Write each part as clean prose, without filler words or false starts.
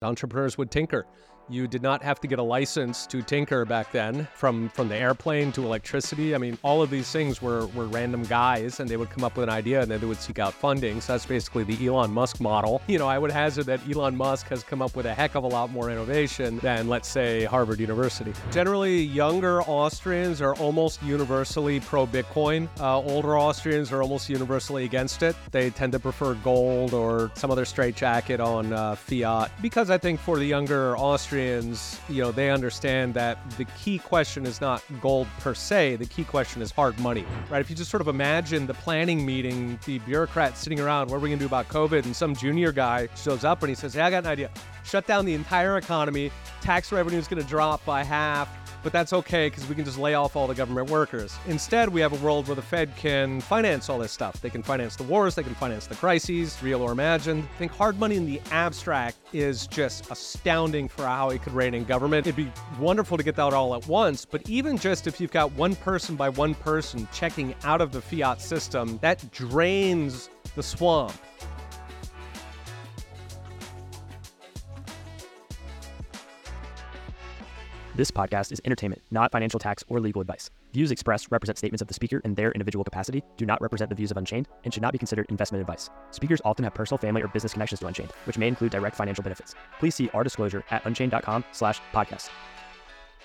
Entrepreneurs would tinker. You did not have to get a license to tinker back then, from the airplane to electricity. I mean, all of these things were random guys, and they would come up with an idea, and then they would seek out funding. So that's basically the Elon Musk model. You know, I would hazard that Elon Musk has come up with a heck of a lot more innovation than, let's say, Harvard University. Generally, younger Austrians are almost universally pro-Bitcoin. Older Austrians are almost universally against it. They tend to prefer gold or some other straitjacket on fiat, because I think for the younger Austrians, you know, they understand that the key question is not gold per se. The key question is hard money, right? If you just sort of imagine the planning meeting, the bureaucrats sitting around, what are we going to do about COVID? And some junior guy shows up and he says, hey, I got an idea. Shut down the entire economy. Tax revenue is going to drop by half. But that's okay because we can just lay off all the government workers. Instead, we have a world where the Fed can finance all this stuff. They can finance the wars. They can finance the crises, real or imagined. I think hard money in the abstract is just astounding for how it could reign in government. It'd be wonderful to get that all at once. But even just if you've got one person by one person checking out of the fiat system, that drains the swamp. This podcast is entertainment, not financial, tax, or legal advice. Views expressed represent statements of the speaker in their individual capacity, do not represent the views of Unchained, and should not be considered investment advice. Speakers often have personal, family, or business connections to Unchained, which may include direct financial benefits. Please see our disclosure at unchained.com/podcast.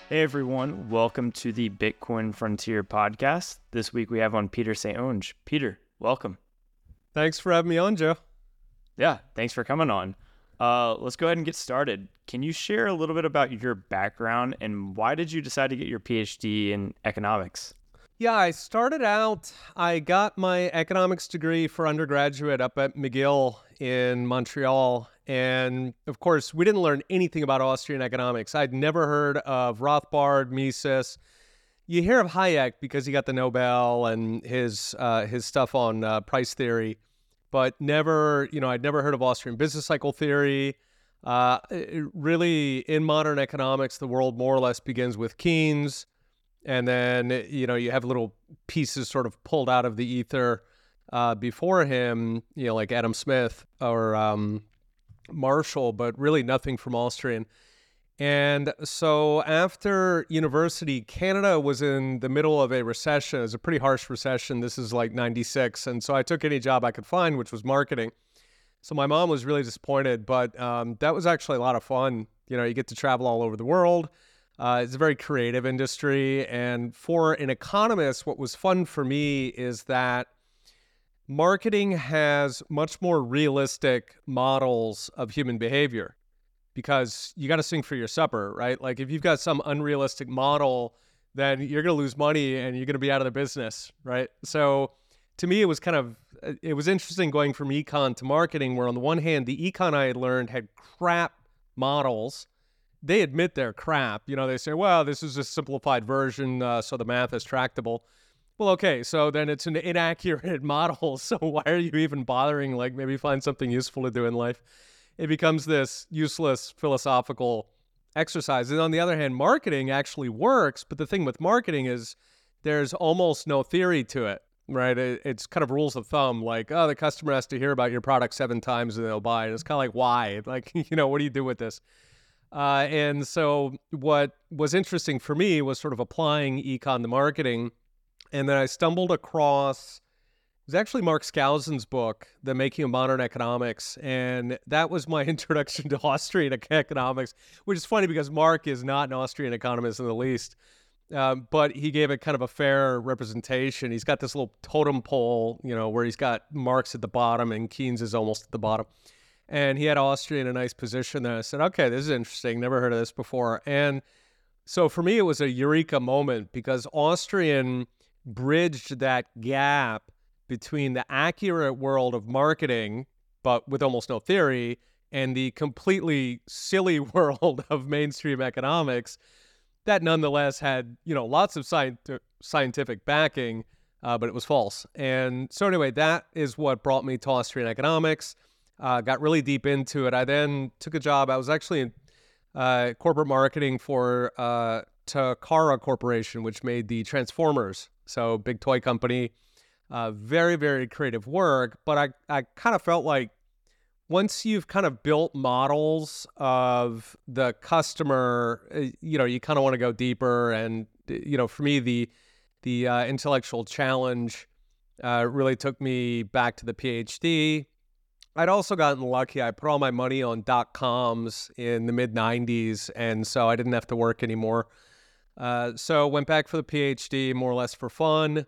Hey everyone, welcome to the Bitcoin Frontier podcast. This week we have on Peter St. Onge. Peter, welcome. Thanks for having me on, Joe. Yeah, thanks for coming on. Let's go ahead and get started. Can you share a little bit about your background and why did you decide to get your PhD in economics? Yeah, I started out, I got my economics degree for undergraduate up at McGill in Montreal. And of course, we didn't learn anything about Austrian economics. I'd never heard of Rothbard, Mises. You hear of Hayek because he got the Nobel and his stuff on price theory. But never, you know, I'd never heard of Austrian business cycle theory. Really, in modern economics, the world more or less begins with Keynes. And then, you know, you have little pieces sort of pulled out of the ether before him, you know, like Adam Smith or Marshall, but really nothing from Austrian. And so after university, Canada was in the middle of a recession. It was a pretty harsh recession. This is like 96. And so I took any job I could find, which was marketing. So my mom was really disappointed, but that was actually a lot of fun. You know, you get to travel all over the world. It's a very creative industry. And for an economist, what was fun for me is that marketing has much more realistic models of human behavior. Because you got to sing for your supper, right? Like if you've got some unrealistic model, then you're going to lose money and you're going to be out of the business, right? So to me, it was interesting going from econ to marketing, where on the one hand, the econ I had learned had crap models. They admit they're crap. You know, they say, well, this is a simplified version, so the math is tractable. Well, okay, so then it's an inaccurate model. So why are you even bothering? Like maybe find something useful to do in life. It becomes this useless philosophical exercise. And on the other hand, marketing actually works. But the thing with marketing is there's almost no theory to it, right? It's kind of rules of thumb, like, oh, the customer has to hear about your product 7 times and they'll buy it. It's kind of like, why? Like, you know, what do you do with this? And so what was interesting for me was sort of applying econ to marketing. And then I stumbled across... it was actually Mark Skousen's book, The Making of Modern Economics, and that was my introduction to Austrian economics, which is funny because Mark is not an Austrian economist in the least, but he gave it kind of a fair representation. He's got this little totem pole, you know, where he's got Marx at the bottom and Keynes is almost at the bottom, and he had Austria in a nice position there. I said, okay, this is interesting. Never heard of this before. And so for me, it was a eureka moment because Austrian bridged that gap between the accurate world of marketing, but with almost no theory, and the completely silly world of mainstream economics that nonetheless had, you know, lots of scientific backing, but it was false. And so anyway, that is what brought me to Austrian economics, got really deep into it. I then took a job. I was actually in corporate marketing for Takara Corporation, which made the Transformers, so big toy company. Very, very creative work, but I kind of felt like once you've kind of built models of the customer, you know, you kind of want to go deeper. And, you know, for me, the intellectual challenge really took me back to the PhD. I'd also gotten lucky. I put all my money on .coms in the mid-90s, and so I didn't have to work anymore. So went back for the PhD more or less for fun,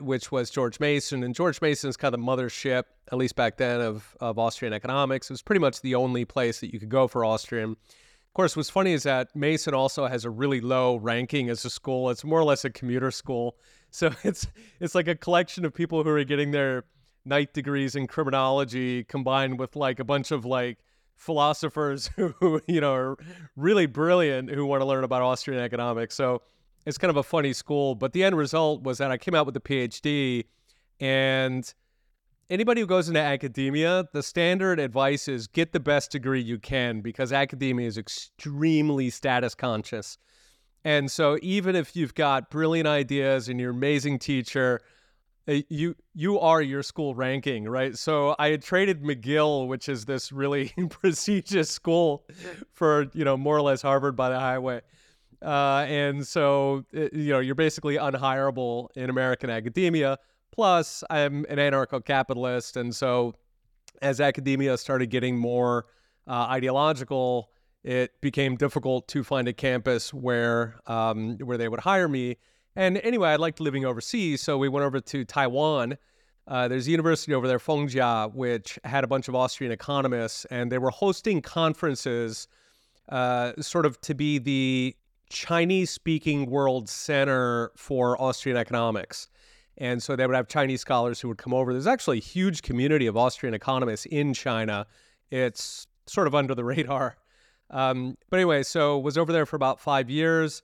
which was George Mason. And George Mason's kind of the mothership, at least back then, of Austrian economics. It was pretty much the only place that you could go for Austrian. Of course, what's funny is that Mason also has a really low ranking as a school. It's more or less a commuter school. So it's like a collection of people who are getting their night degrees in criminology combined with like a bunch of like philosophers who, you know, are really brilliant who want to learn about Austrian economics. So it's kind of a funny school. But the end result was that I came out with a PhD, and anybody who goes into academia, the standard advice is get the best degree you can, because academia is extremely status conscious. And so even if you've got brilliant ideas and you're an amazing teacher, you are your school ranking, right? So I had traded McGill, which is this really prestigious school, for, you know, more or less Harvard by the highway. And so, you know, you're basically unhireable in American academia. Plus, I'm an anarcho-capitalist. And so as academia started getting more ideological, it became difficult to find a campus where they would hire me. And anyway, I liked living overseas, so we went over to Taiwan. There's a university over there, Fengjia, which had a bunch of Austrian economists, and they were hosting conferences sort of to be the Chinese-speaking world center for Austrian economics. And so they would have Chinese scholars who would come over. There's actually a huge community of Austrian economists in China. It's sort of under the radar. But anyway, so was over there for about 5 years.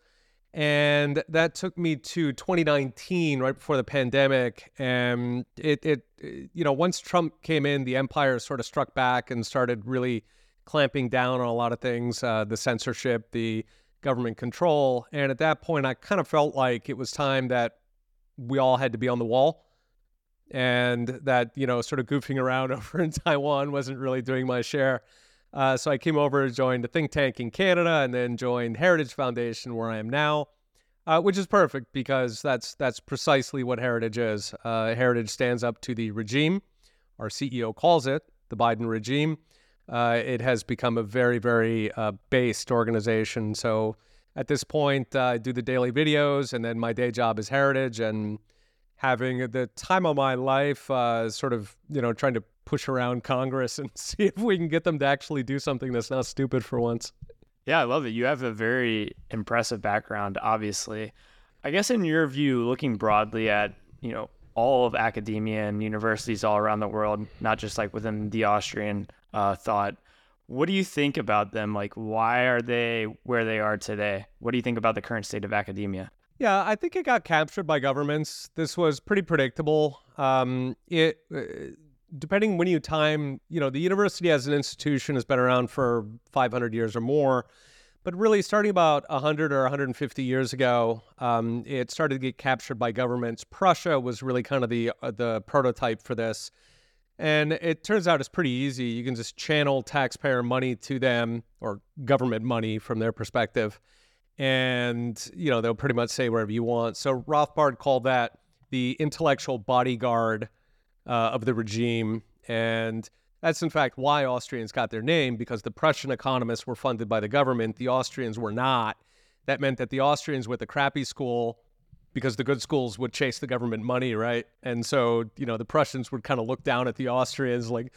And that took me to 2019, right before the pandemic. And it you know, once Trump came in, the empire sort of struck back and started really clamping down on a lot of things, the censorship, the government control. And at that point, I kind of felt like it was time that we all had to be on the wall, and that, you know, sort of goofing around over in Taiwan wasn't really doing my share. So I came over, joined a think tank in Canada, and then joined Heritage Foundation, where I am now, which is perfect, because that's precisely what Heritage is. Heritage stands up to the regime. Our CEO calls it the Biden regime. It has become a very, very based organization. So at this point, I do the daily videos, and then my day job is Heritage, and having the time of my life, sort of, you know, trying to push around Congress and see if we can get them to actually do something that's not stupid for once. Yeah, I love it. You have a very impressive background, obviously. I guess in your view, looking broadly at, you know, all of academia and universities all around the world, not just like within the Austrian thought, what do you think about them? Like, why are they where they are today? What do you think about the current state of academia? Yeah, I think it got captured by governments. This was pretty predictable. Depending when you time, you know, the university as an institution has been around for 500 years or more, but really starting about 100 or 150 years ago, it started to get captured by governments. Prussia was really kind of the prototype for this. And it turns out it's pretty easy. You can just channel taxpayer money to them, or government money from their perspective. And, you know, they'll pretty much say wherever you want. So Rothbard called that the intellectual bodyguard of the regime. And that's in fact why Austrians got their name, because the Prussian economists were funded by the government. The Austrians were not. That meant that the Austrians with the crappy school, because the good schools would chase the government money, right? And so, you know, the Prussians would kind of look down at the Austrians like,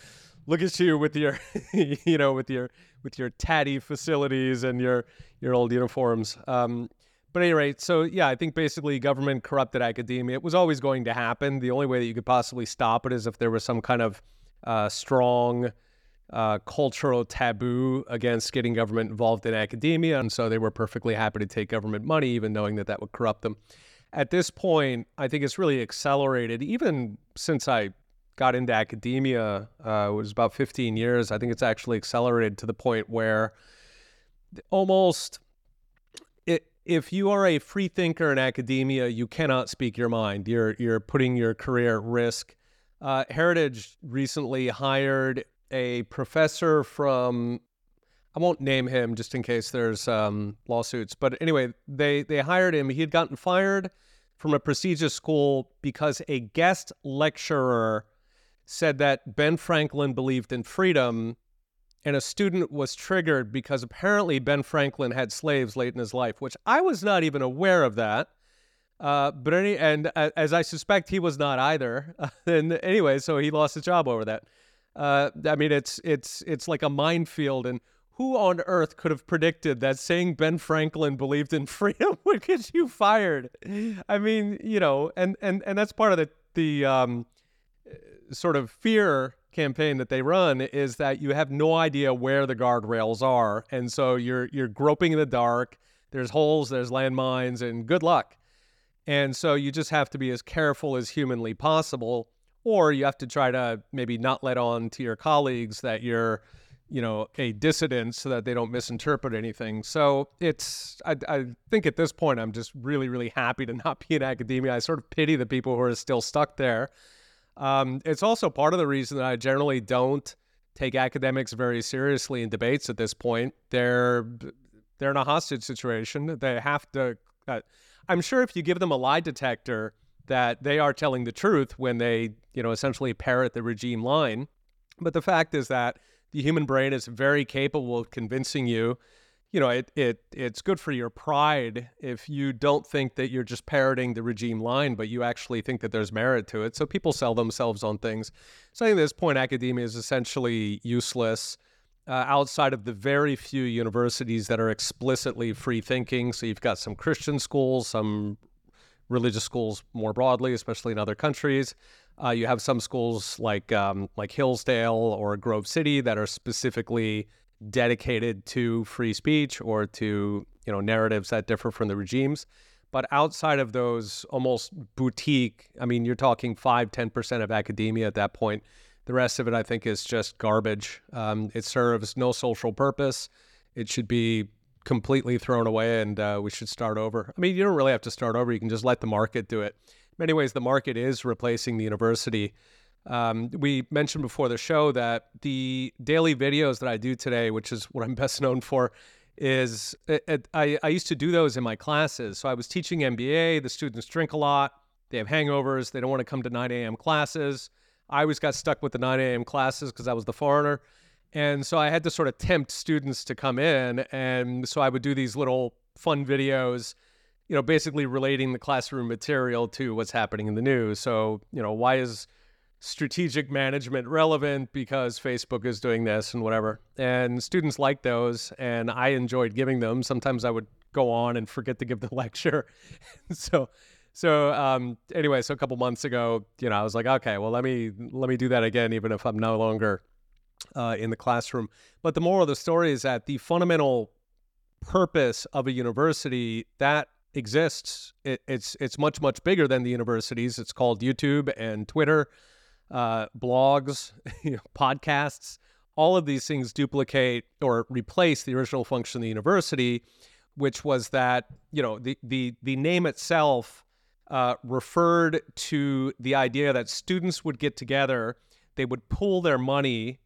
look at you with your, you know, with your tatty facilities and your old uniforms. But at any rate, so yeah, I think basically government corrupted academia. It was always going to happen. The only way that you could possibly stop it is if there was some kind of strong cultural taboo against getting government involved in academia. And so they were perfectly happy to take government money, even knowing that that would corrupt them. At this point, I think it's really accelerated. Even since I got into academia, it was about 15 years. I think it's actually accelerated to the point where almost... If you are a free thinker in academia, you cannot speak your mind. You're putting your career at risk. Heritage recently hired a professor from, I won't name him just in case there's lawsuits, but anyway, they hired him. He had gotten fired from a prestigious school because a guest lecturer said that Ben Franklin believed in freedom, and a student was triggered because apparently Ben Franklin had slaves late in his life, which I was not even aware of that. As I suspect, he was not either. And anyway, so he lost his job over that. I mean, it's like a minefield. And who on earth could have predicted that saying Ben Franklin believed in freedom would get you fired? I mean, you know, and that's part of the sort of fear campaign that they run, is that you have no idea where the guardrails are, and so you're groping in the dark. There's holes, there's landmines, and good luck. And so you just have to be as careful as humanly possible, or you have to try to maybe not let on to your colleagues that you're, you know, a dissident, so that they don't misinterpret anything. So it's, I think at this point, I'm just really, really happy to not be in academia. I sort of pity the people who are still stuck there. It's also part of the reason that I generally don't take academics very seriously in debates at this point. They're in a hostage situation. They have to... I'm sure if you give them a lie detector that they are telling the truth when they, you know, essentially parrot the regime line. But the fact is that the human brain is very capable of convincing you. You know, it's good for your pride if you don't think that you're just parroting the regime line, but you actually think that there's merit to it. So people sell themselves on things. So I think at this point, academia is essentially useless. Outside of the very few universities that are explicitly free thinking. So you've got some Christian schools, some religious schools more broadly, especially in other countries. You have some schools like Hillsdale or Grove City that are specifically dedicated to free speech or to, you know, narratives that differ from the regimes. But outside of those almost boutique, I mean, you're talking 5, 10% of academia at that point. The rest of it, I think, is just garbage. It serves no social purpose. It should be completely thrown away, and we should start over. I mean, you don't really have to start over. You can just let the market do it. In many ways, the market is replacing the university. We mentioned before the show that the daily videos that I do today, which is what I'm best known for, is I used to do those in my classes. So I was teaching MBA. The students drink a lot. They have hangovers. They don't want to come to 9 a.m. classes. I always got stuck with the 9 a.m. classes because I was the foreigner. And so I had to sort of tempt students to come in. And so I would do these little fun videos, you know, basically relating the classroom material to what's happening in the news. So, you know, why is strategic management relevant? Because Facebook is doing this and whatever. And students liked those, and I enjoyed giving them. Sometimes I would go on and forget to give the lecture. So a couple months ago, you know, I was like, okay, well, let me do that again, even if I'm no longer in the classroom. But the moral of the story is that the fundamental purpose of a university that exists, it's much, much bigger than the universities. It's called YouTube and Twitter, blogs, you know, podcasts. All of these things duplicate or replace the original function of the university, which was that, you know, the name itself referred to the idea that students would get together, they would pool their money,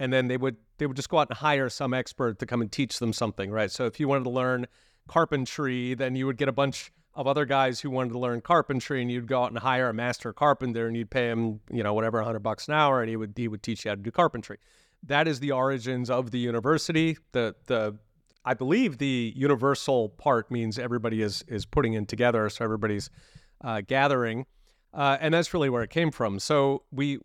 and then they would just go out and hire some expert to come and teach them something, right? So if you wanted to learn carpentry, then you would get a bunch of other guys who wanted to learn carpentry, and you'd go out and hire a master carpenter, and you'd pay him, you know, whatever, $100 an hour, and he would teach you how to do carpentry. That is the origins of the university. I believe the universal part means everybody is putting in together, so everybody's gathering, and that's really where it came from. So we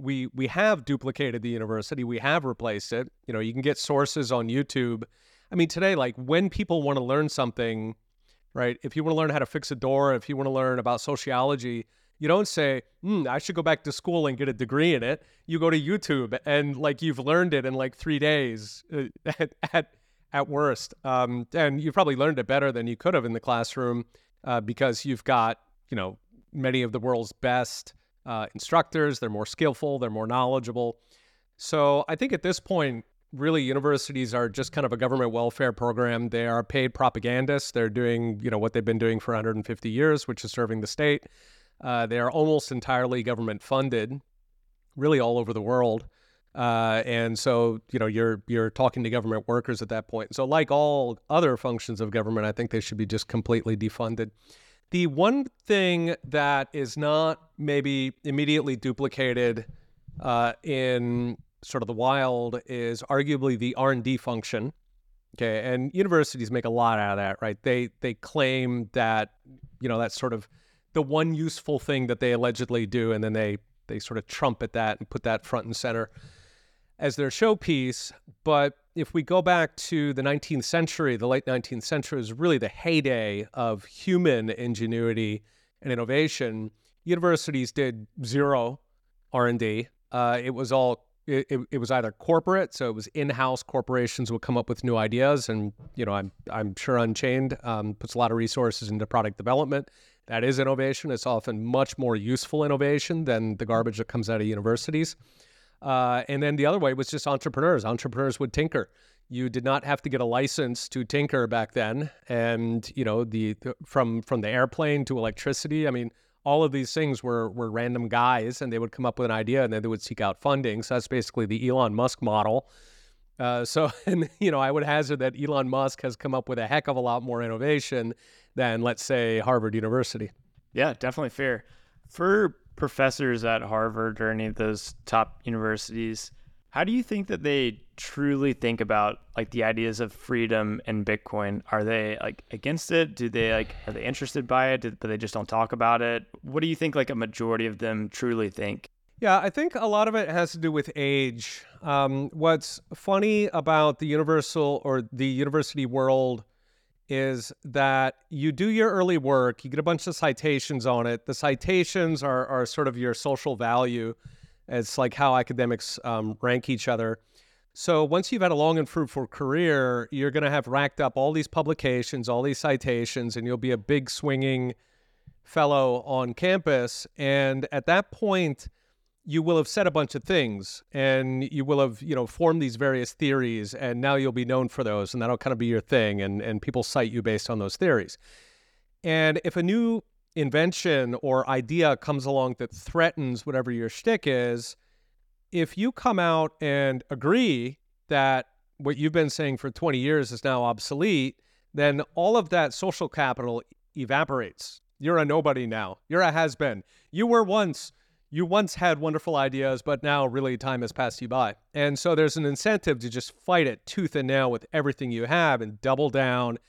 have duplicated the university. We have replaced it. You know, you can get sources on YouTube. I mean, today, like, when people want to learn something, right? If you want to learn how to fix a door, if you want to learn about sociology, you don't say, I should go back to school and get a degree in it. You go to YouTube, and like, you've learned it in like 3 days at worst. And you probably learned it better than you could have in the classroom because you've got, you know, many of the world's best instructors. They're more skillful, they're more knowledgeable. So I think at this point, really, universities are just kind of a government welfare program. They are paid propagandists. They're doing, you know, what they've been doing for 150 years, which is serving the state. They are almost entirely government funded, really all over the world. And so, you know, you're talking to government workers at that point. So like all other functions of government, I think they should be just completely defunded. The one thing that is not maybe immediately duplicated in sort of the wild is arguably the R&D function. Okay, and universities make a lot out of that, right? They claim that, you know, that's sort of the one useful thing that they allegedly do, and then they sort of trumpet that and put that front and center as their showpiece. But if we go back to the 19th century, the late 19th century is really the heyday of human ingenuity and innovation. Universities did zero R&D. It was either corporate, so it was in-house. Corporations would come up with new ideas, and you know, I'm sure Unchained puts a lot of resources into product development. That is innovation. It's often much more useful innovation than the garbage that comes out of universities. And then the other way was just entrepreneurs. Entrepreneurs would tinker. You did not have to get a license to tinker back then. And you know, from the airplane to electricity, I mean, all of these things were random guys, and they would come up with an idea, and then they would seek out funding. So that's basically the Elon Musk model. And you know, I would hazard that Elon Musk has come up with a heck of a lot more innovation than, let's say, Harvard University. Yeah, definitely fair. For professors at Harvard or any of those top universities, how do you think that they truly think about like the ideas of freedom and Bitcoin? Are they like against it? Are they interested by it, but they just don't talk about it? What do you think like a majority of them truly think? Yeah, I think a lot of it has to do with age. What's funny about the university world is that you do your early work, you get a bunch of citations on it. The citations are sort of your social value. It's like how academics rank each other. So once you've had a long and fruitful career, you're going to have racked up all these publications, all these citations, and you'll be a big swinging fellow on campus. And at that point, you will have said a bunch of things, and you will have, you know, formed these various theories, and now you'll be known for those, and that'll kind of be your thing, and people cite you based on those theories. And if a new invention or idea comes along that threatens whatever your shtick is, if you come out and agree that what you've been saying for 20 years is now obsolete, then all of that social capital evaporates. You're a nobody now. You're a has-been. You once had wonderful ideas, but now really time has passed you by. And so there's an incentive to just fight it tooth and nail with everything you have and double down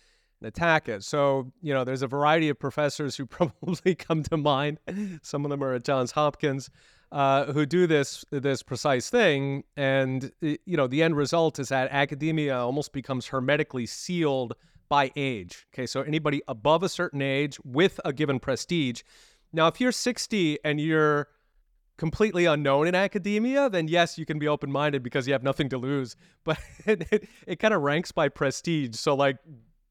and attack it. So, you know, there's a variety of professors who probably come to mind. Some of them are at Johns Hopkins who do this precise thing. And, you know, the end result is that academia almost becomes hermetically sealed by age. Okay, so anybody above a certain age with a given prestige. Now, if you're 60 and you're completely unknown in academia, then yes, you can be open-minded because you have nothing to lose, but it kind of ranks by prestige. So like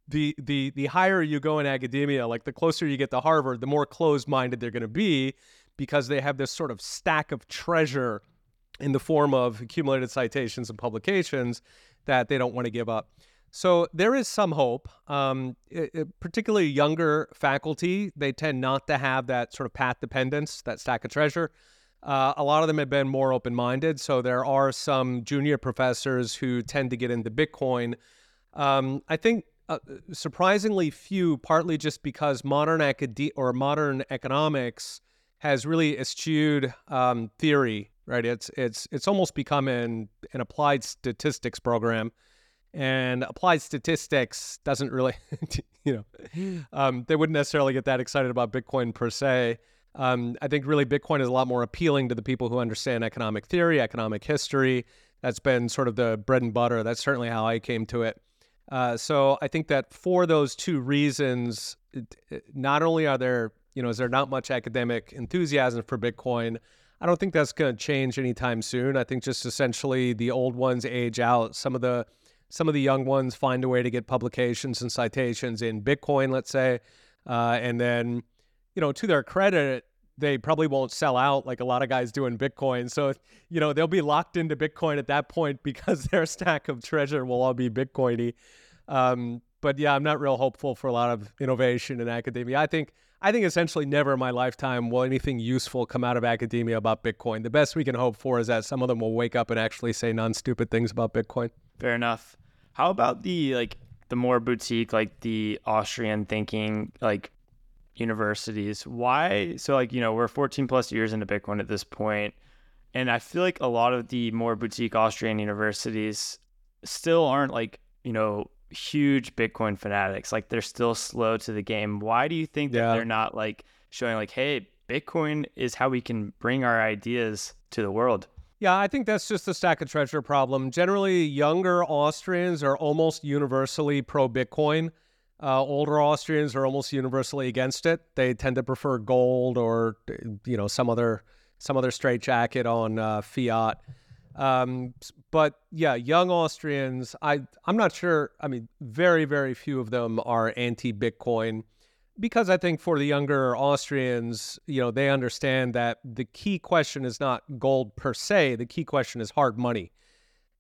the higher you go in academia, like the closer you get to Harvard, the more closed-minded they're going to be, because they have this sort of stack of treasure in the form of accumulated citations and publications that they don't want to give up. So there is some hope. Particularly younger faculty, they tend not to have that sort of path dependence, that stack of treasure. A lot of them have been more open-minded, so there are some junior professors who tend to get into Bitcoin. I think surprisingly few, partly just because modern economics has really eschewed theory. Right? It's almost become an applied statistics program, and applied statistics doesn't really, you know, they wouldn't necessarily get that excited about Bitcoin per se. I think really Bitcoin is a lot more appealing to the people who understand economic theory, economic history. That's been sort of the bread and butter. That's certainly how I came to it. So I think that for those two reasons, not only are there, you know, is there not much academic enthusiasm for Bitcoin, I don't think that's going to change anytime soon. I think just essentially the old ones age out. Some of the young ones find a way to get publications and citations in Bitcoin, let's say, and then, you know, to their credit, they probably won't sell out like a lot of guys do in Bitcoin. So, you know, they'll be locked into Bitcoin at that point because their stack of treasure will all be Bitcoin-y. But yeah, I'm not real hopeful for a lot of innovation in academia. I think I think essentially never in my lifetime will anything useful come out of academia about Bitcoin. The best we can hope for is that some of them will wake up and actually say non-stupid things about Bitcoin. Fair enough. How about the more boutique, like the Austrian thinking, like universities? Why? So we're 14 plus years into Bitcoin at this point, and I feel like a lot of the more boutique Austrian universities still aren't huge Bitcoin fanatics. Like, they're still slow to the game. Why do you think that they're not showing hey, Bitcoin is how we can bring our ideas to the world? Yeah, I think that's just the stack of treasure problem. Generally, younger Austrians are almost universally pro-Bitcoin. Older Austrians are almost universally against it. They tend to prefer gold or some other straitjacket on fiat. But yeah, young Austrians, I'm not sure. I mean, very, very few of them are anti-Bitcoin, because I think for the younger Austrians, they understand that the key question is not gold per se. The key question is hard money.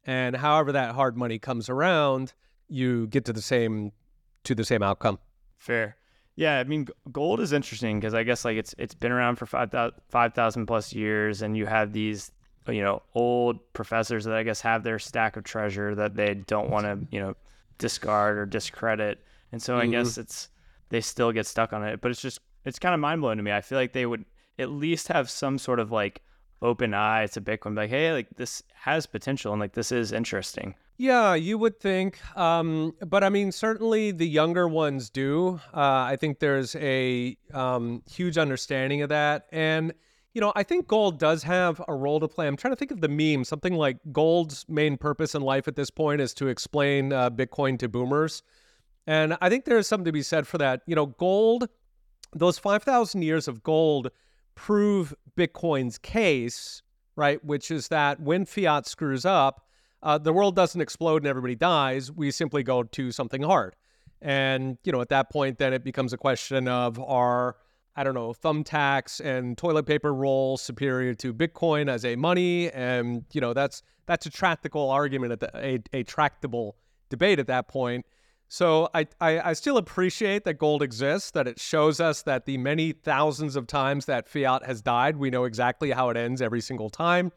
And however that hard money comes around, you get to the same outcome. Fair. Yeah, I mean, gold is interesting because I guess it's been around for 5,000 plus years, and you have these old professors that I guess have their stack of treasure that they don't want to discard or discredit, and so I guess they still get stuck on it. But it's kind of mind blowing to me. I feel like they would at least have some sort of open eye to Bitcoin, hey, this has potential and this is interesting. Yeah, you would think, but I mean, certainly the younger ones do. I think there's a huge understanding of that, and I think gold does have a role to play. I'm trying to think of the meme, something like gold's main purpose in life at this point is to explain Bitcoin to boomers. And I think there's something to be said for that. Gold, those 5,000 years of gold prove Bitcoin's case, right? Which is that when fiat screws up, the world doesn't explode and everybody dies. We simply go to something hard. And, at that point, then it becomes a question of thumbtacks and toilet paper rolls superior to Bitcoin as a money? And, that's a tractable argument, a tractable debate at that point. So I still appreciate that gold exists, that it shows us that the many thousands of times that fiat has died, we know exactly how it ends every single time.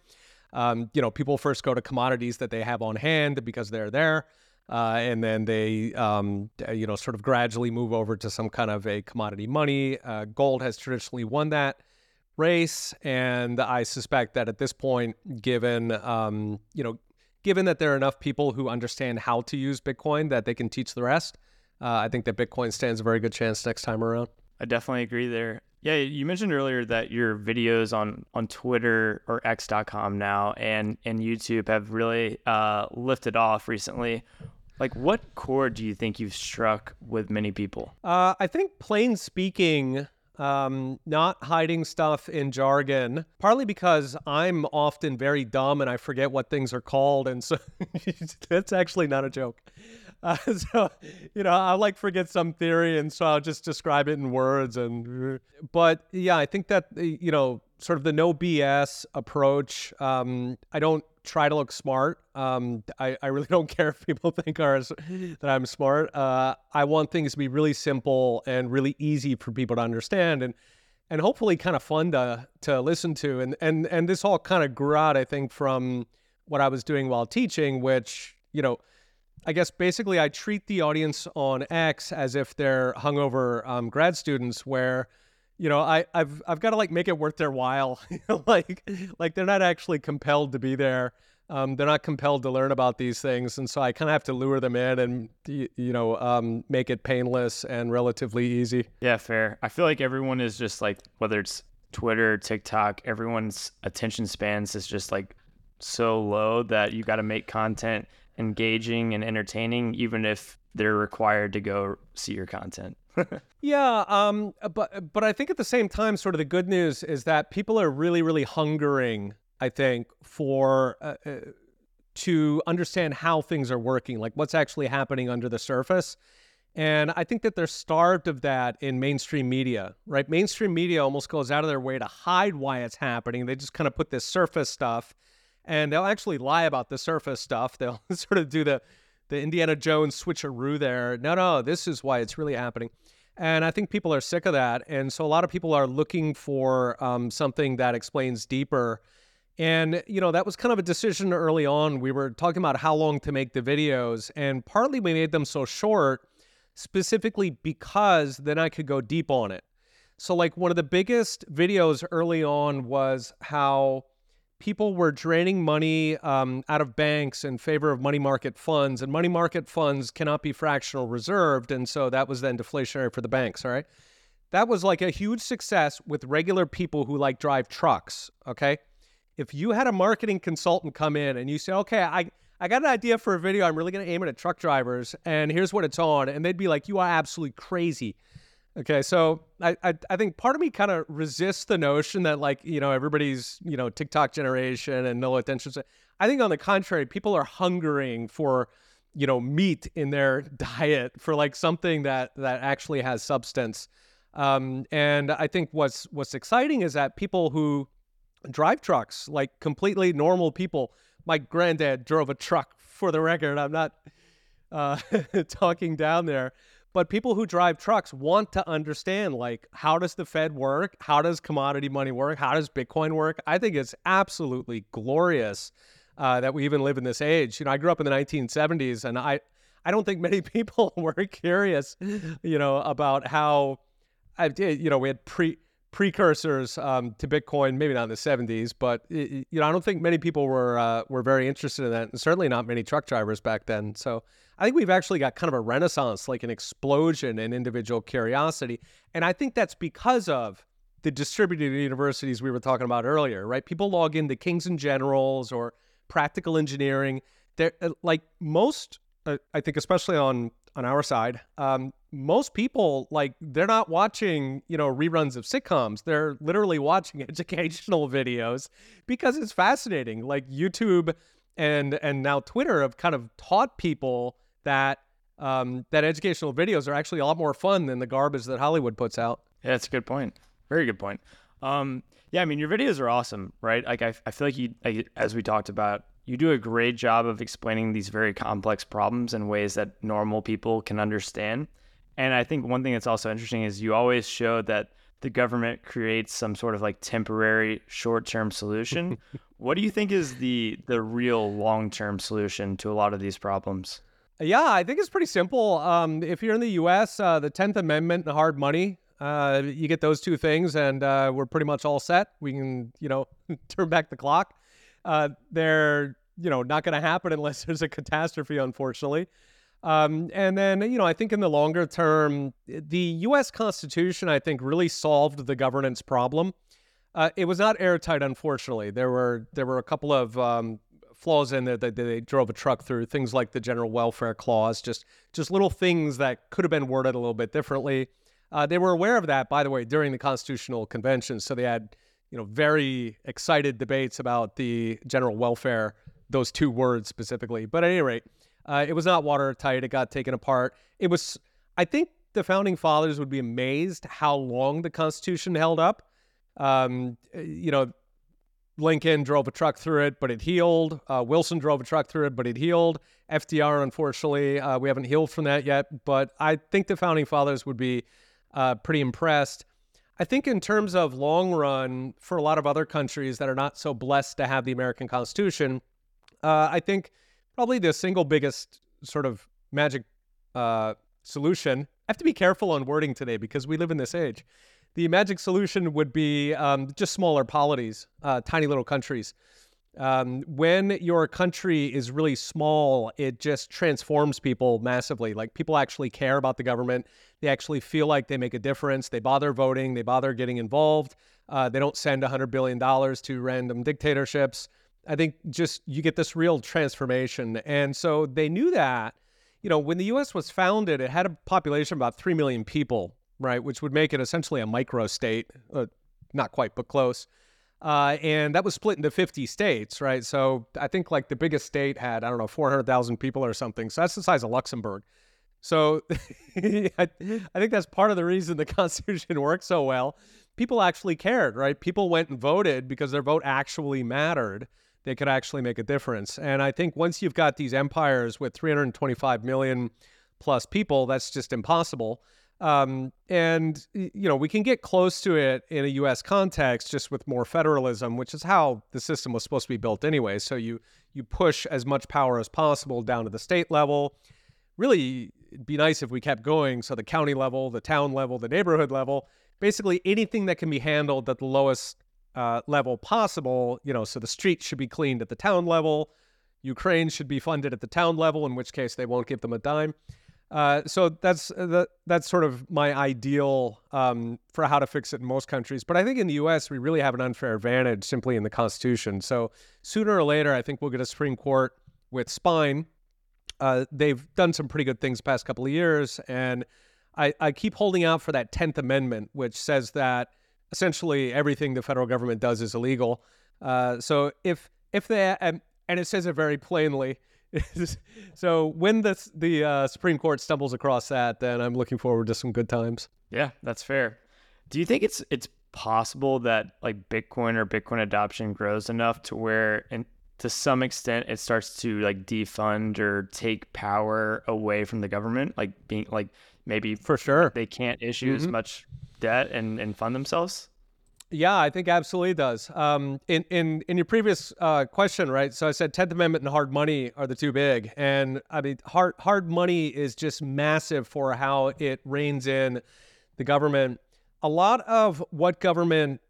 People first go to commodities that they have on hand because they're there. And then they, sort of gradually move over to some kind of a commodity money. Gold has traditionally won that race. And I suspect that at this point, given that there are enough people who understand how to use Bitcoin that they can teach the rest, I think that Bitcoin stands a very good chance next time around. I definitely agree there. Yeah, you mentioned earlier that your videos on Twitter or x.com now and YouTube have really lifted off recently. What chord do you think you've struck with many people? I think plain speaking, not hiding stuff in jargon, partly because I'm often very dumb and I forget what things are called. And so that's actually not a joke. I forget some theory, and so I'll just describe it in words. But yeah, I think that, sort of the no BS approach. I don't try to look smart. I really don't care if people think that I'm smart. I want things to be really simple and really easy for people to understand, and hopefully kind of fun to listen to. And this all kind of grew out, I think, from what I was doing while teaching, which, I guess basically I treat the audience on X as if they're hungover grad students where, I've got to make it worth their while. like they're not actually compelled to be there. They're not compelled to learn about these things. And so I kind of have to lure them in and, make it painless and relatively easy. Yeah, fair. I feel like everyone is just whether it's Twitter, TikTok, everyone's attention spans is just so low that you got to make content engaging and entertaining, even if they're required to go see your content. Yeah, but I think at the same time, sort of the good news is that people are really, really hungering, I think, for to understand how things are working, what's actually happening under the surface. And I think that they're starved of that in mainstream media, right? Mainstream media almost goes out of their way to hide why it's happening. They just kind of put this surface stuff, and they'll actually lie about the surface stuff. They'll sort of do the Indiana Jones switcheroo there. No, this is why it's really happening. And I think people are sick of that. And so a lot of people are looking for something that explains deeper. And, you know, that was kind of a decision early on. We were talking about how long to make the videos. And partly we made them so short, specifically because then I could go deep on it. So like one of the biggest videos early on was how people were draining money out of banks in favor of money market funds, and money market funds cannot be fractional reserved, and so that was then deflationary for the banks, all right? That was like a huge success with regular people who like drive trucks, okay? If you had a marketing consultant come in and you say, okay, I got an idea for a video, I'm really gonna aim it at truck drivers, and here's what it's on, and they'd be like, you are absolutely crazy. Okay, so I think part of me kind of resists the notion that, like, you know, everybody's, you know, TikTok generation and no attention. I think on the contrary, people are hungering for, you know, meat in their diet, for like something that actually has substance. And I think what's exciting is that people who drive trucks, like completely normal people. My granddad drove a truck, for the record. I'm not talking down there. But people who drive trucks want to understand, like, how does the Fed work? How does commodity money work? How does Bitcoin work? I think it's absolutely glorious that we even live in this age. You know, I grew up in the 1970s, and I don't think many people were curious, you know, about how, you know, we had precursors to Bitcoin, maybe not in the 70s, but, you know, I don't think many people were very interested in that, and certainly not many truck drivers back then. So I think we've actually got kind of a renaissance, like an explosion in individual curiosity. And I think that's because of the distributed universities we were talking about earlier, right? People log into Kings and Generals or Practical Engineering. They're, like most, I think, especially on our side, most people, like, they're not watching, you know, reruns of sitcoms. They're literally watching educational videos because it's fascinating. Like YouTube and now Twitter have kind of taught people that that educational videos are actually a lot more fun than the garbage that Hollywood puts out. Yeah, that's a good point. Very good point. Yeah, I mean, your videos are awesome, right? Like, I feel like you, as we talked about, you do a great job of explaining these very complex problems in ways that normal people can understand. And I think one thing that's also interesting is you always show that the government creates some sort of like temporary short-term solution. What do you think is the real long-term solution to a lot of these problems? Yeah, I think it's pretty simple. If you're in the U.S., the 10th Amendment and hard money, you get those two things, and we're pretty much all set. We can, you know, turn back the clock. They're, you know, not going to happen unless there's a catastrophe, unfortunately. And then, you know, I think in the longer term, the U.S. Constitution, I think, really solved the governance problem. It was not airtight, unfortunately. There were a couple of flaws in there that they drove a truck through, things like the general welfare clause, just little things that could have been worded a little bit differently. They were aware of that, by the way, during the Constitutional Convention. So they had, you know, very excited debates about the general welfare, those two words specifically. But at any rate, it was not watertight. It got taken apart. It was, I think the founding fathers would be amazed how long the Constitution held up. You know, Lincoln drove a truck through it, but it healed. Wilson drove a truck through it, but it healed. FDR, unfortunately, we haven't healed from that yet. But I think the founding fathers would be pretty impressed. I think in terms of long run, for a lot of other countries that are not so blessed to have the American Constitution, I think probably the single biggest sort of magic solution. I have to be careful on wording today because we live in this age. The magic solution would be just smaller polities, tiny little countries. When your country is really small, it just transforms people massively. Like, people actually care about the government. They actually feel like they make a difference. They bother voting. They bother getting involved. They don't send $100 billion to random dictatorships. I think just you get this real transformation. And so they knew that, you know, when the U.S. was founded, it had a population of about 3 million people, right, which would make it essentially a micro state, not quite, but close. And that was split into 50 states, right? So I think like the biggest state had, I don't know, 400,000 people or something. So that's the size of Luxembourg. So I think that's part of the reason the Constitution worked so well. People actually cared, right? People went and voted because their vote actually mattered. They could actually make a difference. And I think once you've got these empires with 325 million plus people, that's just impossible. And, you know, we can get close to it in a U.S. context just with more federalism, which is how the system was supposed to be built anyway. So you push as much power as possible down to the state level. Really, it'd be nice if we kept going. So the county level, the town level, the neighborhood level, basically anything that can be handled at the lowest level possible. You know, so the street should be cleaned at the town level. Ukraine should be funded at the town level, in which case they won't give them a dime. So that's sort of my ideal for how to fix it in most countries. But I think in the U.S., we really have an unfair advantage simply in the Constitution. So sooner or later, I think we'll get a Supreme Court with spine. They've done some pretty good things the past couple of years. And I keep holding out for that 10th Amendment, which says that essentially everything the federal government does is illegal. So if they, and it says it very plainly. So when the Supreme Court stumbles across that, then I'm looking forward to some good times. Yeah, that's fair. Do you think it's possible that like Bitcoin or Bitcoin adoption grows enough to where, and to some extent, it starts to like defund or take power away from the government, like being like maybe for sure they can't issue as much debt and fund themselves? Yeah, I think absolutely does. In your previous question, right? So I said 10th Amendment and hard money are the two big. And I mean, hard money is just massive for how it reins in the government. A lot of what government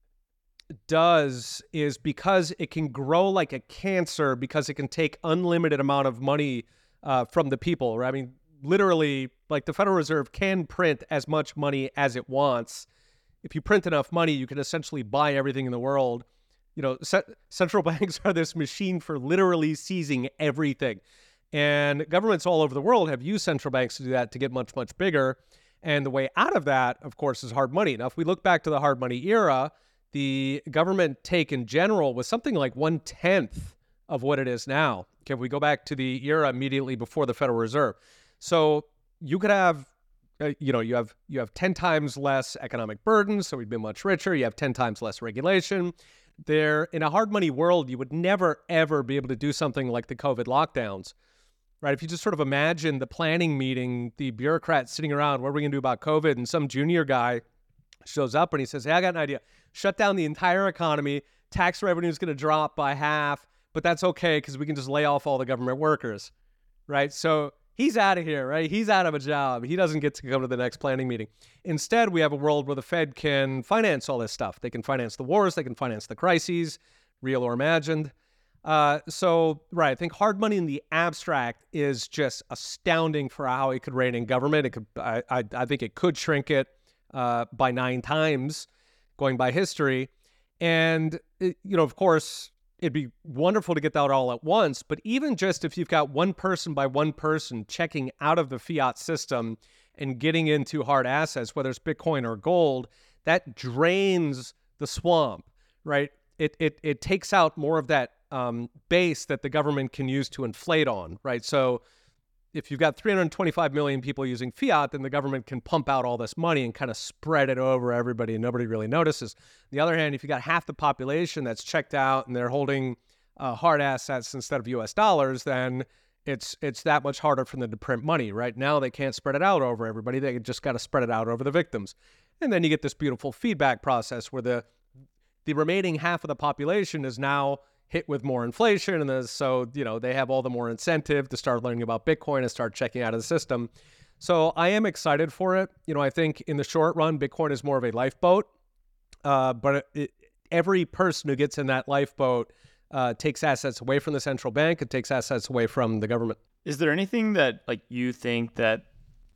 does is because it can grow like a cancer, because it can take unlimited amount of money from the people. Right? I mean, literally, like the Federal Reserve can print as much money as it wants. If you print enough money, you can essentially buy everything in the world. You know, central banks are this machine for literally seizing everything. And governments all over the world have used central banks to do that to get much, much bigger. And the way out of that, of course, is hard money. Now, if we look back to the hard money era, the government take in general was something like 1/10 of what it is now. Okay, if we go back to the era immediately before the Federal Reserve. So you could have you have 10 times less economic burden, so we'd be much richer. You have 10 times less regulation. There, in a hard money world, you would never, ever be able to do something like the COVID lockdowns, right? If you just sort of imagine the planning meeting, the bureaucrats sitting around, what are we going to do about COVID? And some junior guy shows up and he says, hey, I got an idea. Shut down the entire economy. Tax revenue is going to drop by half, but that's okay because we can just lay off all the government workers, right? So he's out of here, right? He's out of a job. He doesn't get to come to the next planning meeting. Instead, we have a world where the Fed can finance all this stuff. They can finance the wars. They can finance the crises, real or imagined. I think hard money in the abstract is just astounding for how it could rein in government. It could, I think it could shrink it by 9 times, going by history. And, of course, it'd be wonderful to get that all at once, but even just if you've got one person by one person checking out of the fiat system and getting into hard assets, whether it's Bitcoin or gold, that drains the swamp, right? It takes out more of that base that the government can use to inflate on, right? So if you've got 325 million people using fiat, then the government can pump out all this money and kind of spread it over everybody and nobody really notices. On the other hand, if you've got half the population that's checked out and they're holding hard assets instead of US dollars, then it's that much harder for them to print money. Right now, they can't spread it out over everybody. They just got to spread it out over the victims. And then you get this beautiful feedback process where the remaining half of the population is now hit with more inflation, and so they have all the more incentive to start learning about Bitcoin and start checking out of the system. So I am excited for it. I think in the short run, Bitcoin is more of a lifeboat, but every person who gets in that lifeboat takes assets away from the central bank. It takes assets away from the government. Is there anything that you think that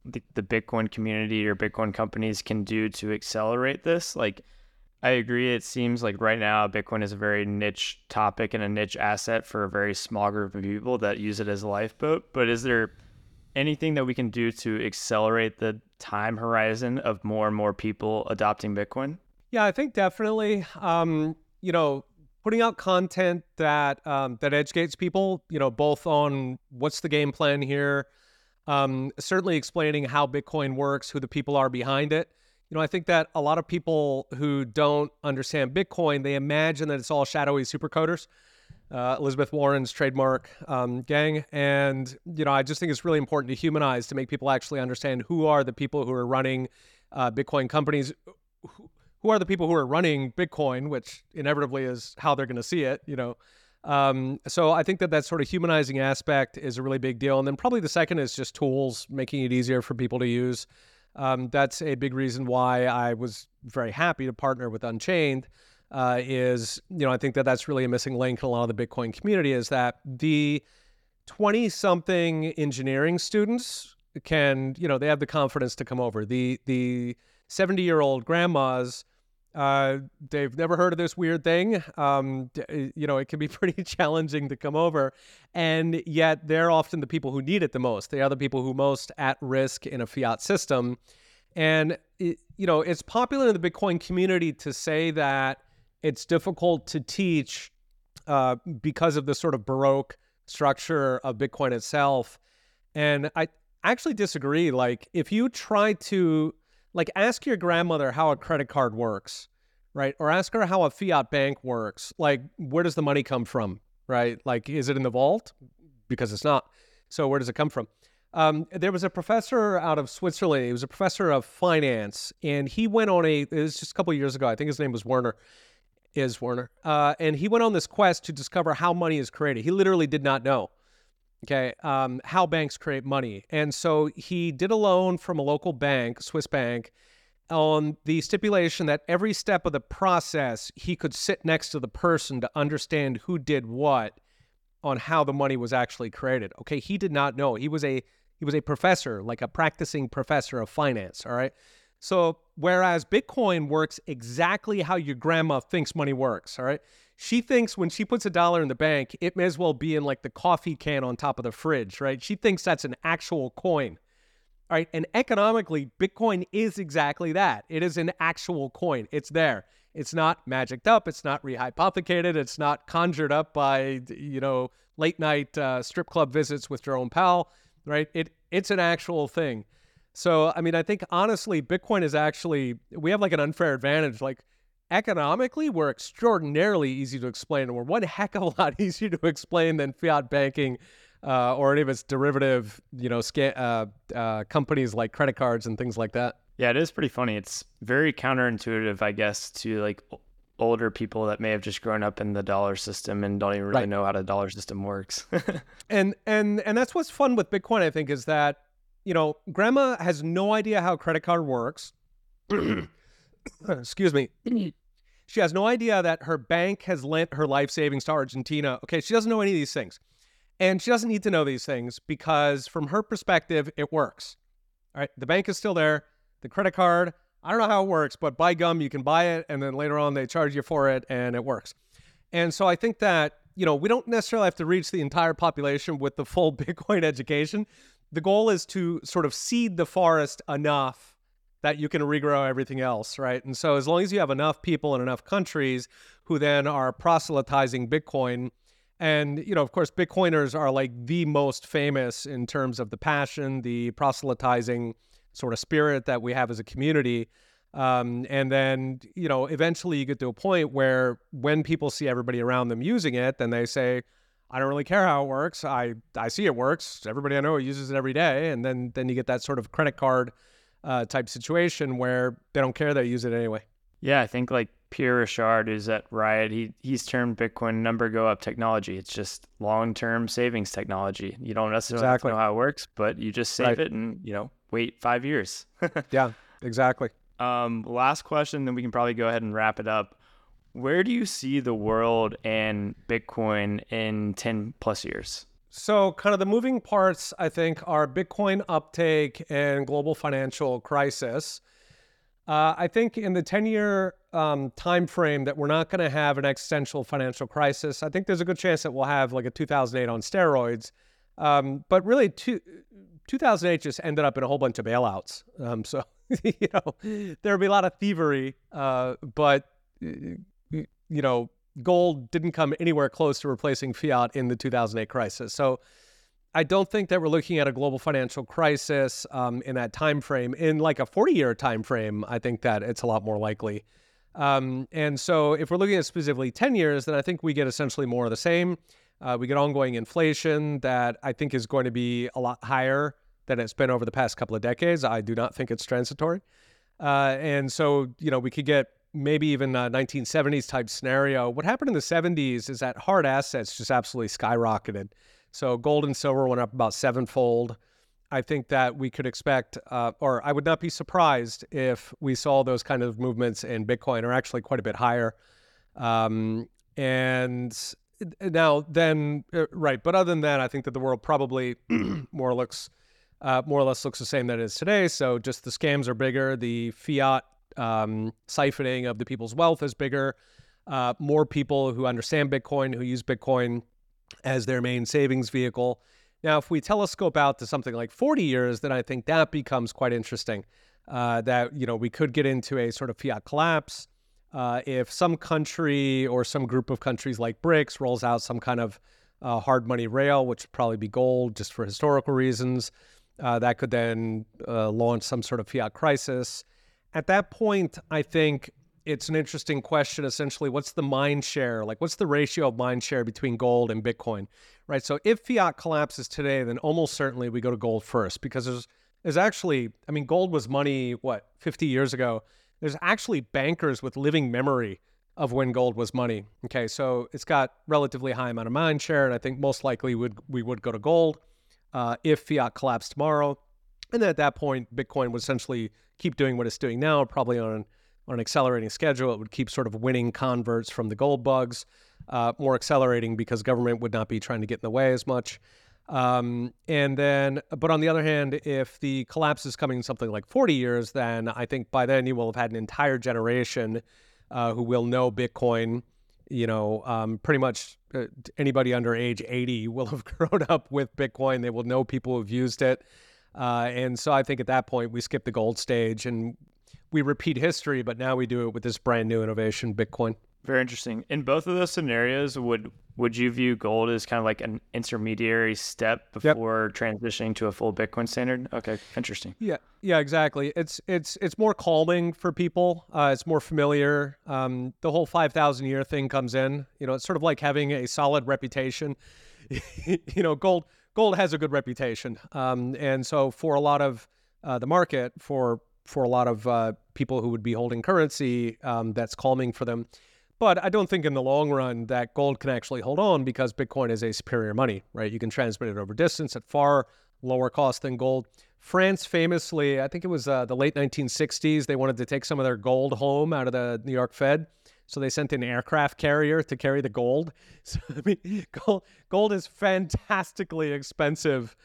the Bitcoin community or Bitcoin companies can do to accelerate this? I agree. It seems like right now, Bitcoin is a very niche topic and a niche asset for a very small group of people that use it as a lifeboat. But is there anything that we can do to accelerate the time horizon of more and more people adopting Bitcoin? Yeah, I think definitely, putting out content that educates people, both on what's the game plan here, certainly explaining how Bitcoin works, who the people are behind it. I think that a lot of people who don't understand Bitcoin, they imagine that it's all shadowy supercoders. Elizabeth Warren's trademark gang. And, you know, I just think it's really important to humanize, to make people actually understand who are the people who are running Bitcoin companies, who are the people who are running Bitcoin, which inevitably is how they're going to see it, you know. So I think that that sort of humanizing aspect is a really big deal. And then probably the second is just tools, making it easier for people to use. That's a big reason why I was very happy to partner with Unchained, is, you know, I think that that's really a missing link in a lot of the Bitcoin community, is that the 20-something engineering students can, you know, they have the confidence to come over. The 70-year-old grandmas, they've never heard of this weird thing. You know, it can be pretty challenging to come over, and yet they're often the people who need it the most. They are the people who most at risk in a fiat system. And, you know, it's popular in the Bitcoin community to say that it's difficult to teach because of the sort of Baroque structure of Bitcoin itself. And I actually disagree. Like, if you try to, like, ask your grandmother how a credit card works, right? Or ask her how a fiat bank works. Like, where does the money come from, right? Like, is it in the vault? Because it's not. So where does it come from? There was a professor out of Switzerland. He was a professor of finance. And he went on it was just a couple of years ago. I think his name was Werner. Is Werner. And he went on this quest to discover how money is created. He literally did not know. Okay, how banks create money. And so he did a loan from a local bank, Swiss bank, on the stipulation that every step of the process, he could sit next to the person to understand who did what on how the money was actually created. Okay, he did not know. He was a professor, like a practicing professor of finance, all right? So whereas Bitcoin works exactly how your grandma thinks money works, all right? She thinks when she puts $1 in the bank, it may as well be in like the coffee can on top of the fridge, right? She thinks that's an actual coin, all right? And economically, Bitcoin is exactly that. It is an actual coin. It's there. It's not magicked up. It's not rehypothecated. It's not conjured up by, you know, late night strip club visits with Jerome Powell, right? It's an actual thing. So, I mean, I think honestly, Bitcoin is actually, we have like an unfair advantage. Like, economically, we're extraordinarily easy to explain, and we're one heck of a lot easier to explain than fiat banking or any of its derivative, you know, companies like credit cards and things like that. Yeah, it is pretty funny. It's very counterintuitive, I guess, to like older people that may have just grown up in the dollar system and don't even really know how the dollar system works. and that's what's fun with Bitcoin, I think, is that, you know, grandma has no idea how a credit card works. Excuse me. She has no idea that her bank has lent her life savings to Argentina. Okay, she doesn't know any of these things. And she doesn't need to know these things because from her perspective, it works. All right, the bank is still there. The credit card, I don't know how it works, but by gum, you can buy it. And then later on, they charge you for it and it works. And so I think that, you know, we don't necessarily have to reach the entire population with the full Bitcoin education. The goal is to sort of seed the forest enough that you can regrow everything else, right? And so as long as you have enough people in enough countries who then are proselytizing Bitcoin, and, you know, of course, Bitcoiners are like the most famous in terms of the passion, the proselytizing sort of spirit that we have as a community. And then, you know, eventually you get to a point where when people see everybody around them using it, then they say, I don't really care how it works. I see it works. Everybody I know uses it every day. And then you get that sort of credit card type situation where they don't care, they use it anyway. Yeah, I think like Pierre Richard, who's at Riot, he's termed Bitcoin number go up technology. It's just long-term savings technology. You don't necessarily know how it works, but you just save it and, you know, wait 5 years. Yeah, exactly. Last question, then we can probably go ahead and wrap it up. Where do you see the world and Bitcoin in 10 plus years? So kind of the moving parts, I think, are Bitcoin uptake and global financial crisis. I think in the 10-year time frame that we're not going to have an existential financial crisis. I think there's a good chance that we'll have like a 2008 on steroids. But really, 2008 just ended up in a whole bunch of bailouts. So, you know, there'll be a lot of thievery, but, you know, gold didn't come anywhere close to replacing fiat in the 2008 crisis. So I don't think that we're looking at a global financial crisis in that time frame. In like a 40-year time frame, I think that it's a lot more likely. And so if we're looking at specifically 10 years, then I think we get essentially more of the same. We get ongoing inflation that I think is going to be a lot higher than it's been over the past couple of decades. I do not think it's transitory. And so, you know, we could get maybe even a 1970s type scenario. What happened in the 70s is that hard assets just absolutely skyrocketed. So gold and silver went up about sevenfold. I think that we could expect, or I would not be surprised if we saw those kind of movements in Bitcoin are actually quite a bit higher. And now then, right. But other than that, I think that the world probably more or less looks the same that it is today. So just the scams are bigger. The fiat siphoning of the people's wealth is bigger. More people who understand Bitcoin, who use Bitcoin as their main savings vehicle. Now, if we telescope out to something like 40 years, then I think that becomes quite interesting, that, you know, we could get into a sort of fiat collapse. If some country or some group of countries like BRICS rolls out some kind of hard money rail, which would probably be gold just for historical reasons, that could then launch some sort of fiat crisis. At that point, I think it's an interesting question. Essentially, what's the mind share? Like, what's the ratio of mind share between gold and Bitcoin, right? So if fiat collapses today, then almost certainly we go to gold first, because there's actually, I mean, gold was money, 50 years ago? There's actually bankers with living memory of when gold was money. Okay, so it's got relatively high amount of mind share, and I think most likely we would go to gold if fiat collapsed tomorrow. And then at that point, Bitcoin would essentially keep doing what it's doing now, probably on an accelerating schedule. It would keep sort of winning converts from the gold bugs, more accelerating because government would not be trying to get in the way as much. And then, but on the other hand, if the collapse is coming in something like 40 years, then I think by then you will have had an entire generation who will know Bitcoin. You know, pretty much anybody under age 80 will have grown up with Bitcoin. They will know people who have used it. And so I think at that point we skip the gold stage and we repeat history, but now we do it with this brand new innovation, Bitcoin. Very interesting. In both of those scenarios, would you view gold as kind of like an intermediary step before transitioning to a full Bitcoin standard? Okay, interesting. Yeah, exactly. It's more calming for people. It's more familiar. The whole 5,000 year thing comes in. You know, it's sort of like having a solid reputation. You know, gold has a good reputation, and so for a lot of the market, for a lot of people who would be holding currency, that's calming for them. But I don't think in the long run that gold can actually hold on, because Bitcoin is a superior money, right? You can transmit it over distance at far lower cost than gold. France famously, I think it was the late 1960s, they wanted to take some of their gold home out of the New York Fed. So they sent an aircraft carrier to carry the gold. So I mean, gold is fantastically expensive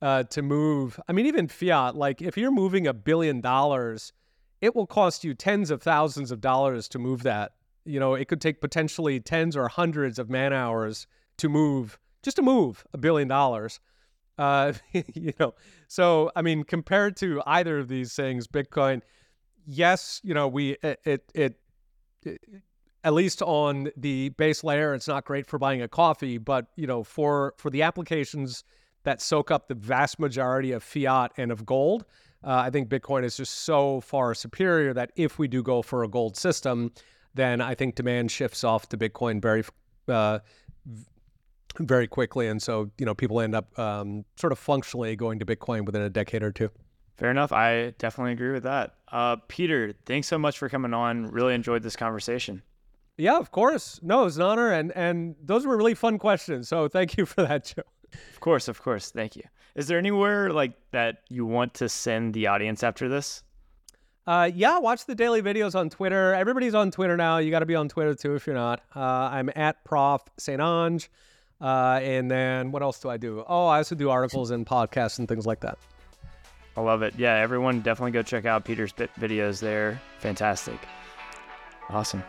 to move. I mean, even fiat, like if you're moving $1 billion, it will cost you tens of thousands of dollars to move that. You know, it could take potentially tens or hundreds of man hours to move, just to move $1 billion. You know, so, I mean, compared to either of these things, Bitcoin, yes, you know, it at least on the base layer, it's not great for buying a coffee, but, you know, for the applications that soak up the vast majority of fiat and of gold, I think Bitcoin is just so far superior that if we do go for a gold system, then I think demand shifts off to Bitcoin very quickly. And so, you know, people end up sort of functionally going to Bitcoin within a decade or two. Fair enough. I definitely agree with that. Peter, thanks so much for coming on. Really enjoyed this conversation. Yeah, of course. No, it was an honor. And those were really fun questions. So thank you for that, Joe. Of course. Thank you. Is there anywhere like that you want to send the audience after this? Yeah, watch the daily videos on Twitter. Everybody's on Twitter now. You got to be on Twitter too if you're not. I'm at Prof. St. Onge. And then what else do I do? Oh, I also do articles and podcasts and things like that. I love it. Yeah, everyone definitely go check out Peter's videos there. Fantastic. Awesome.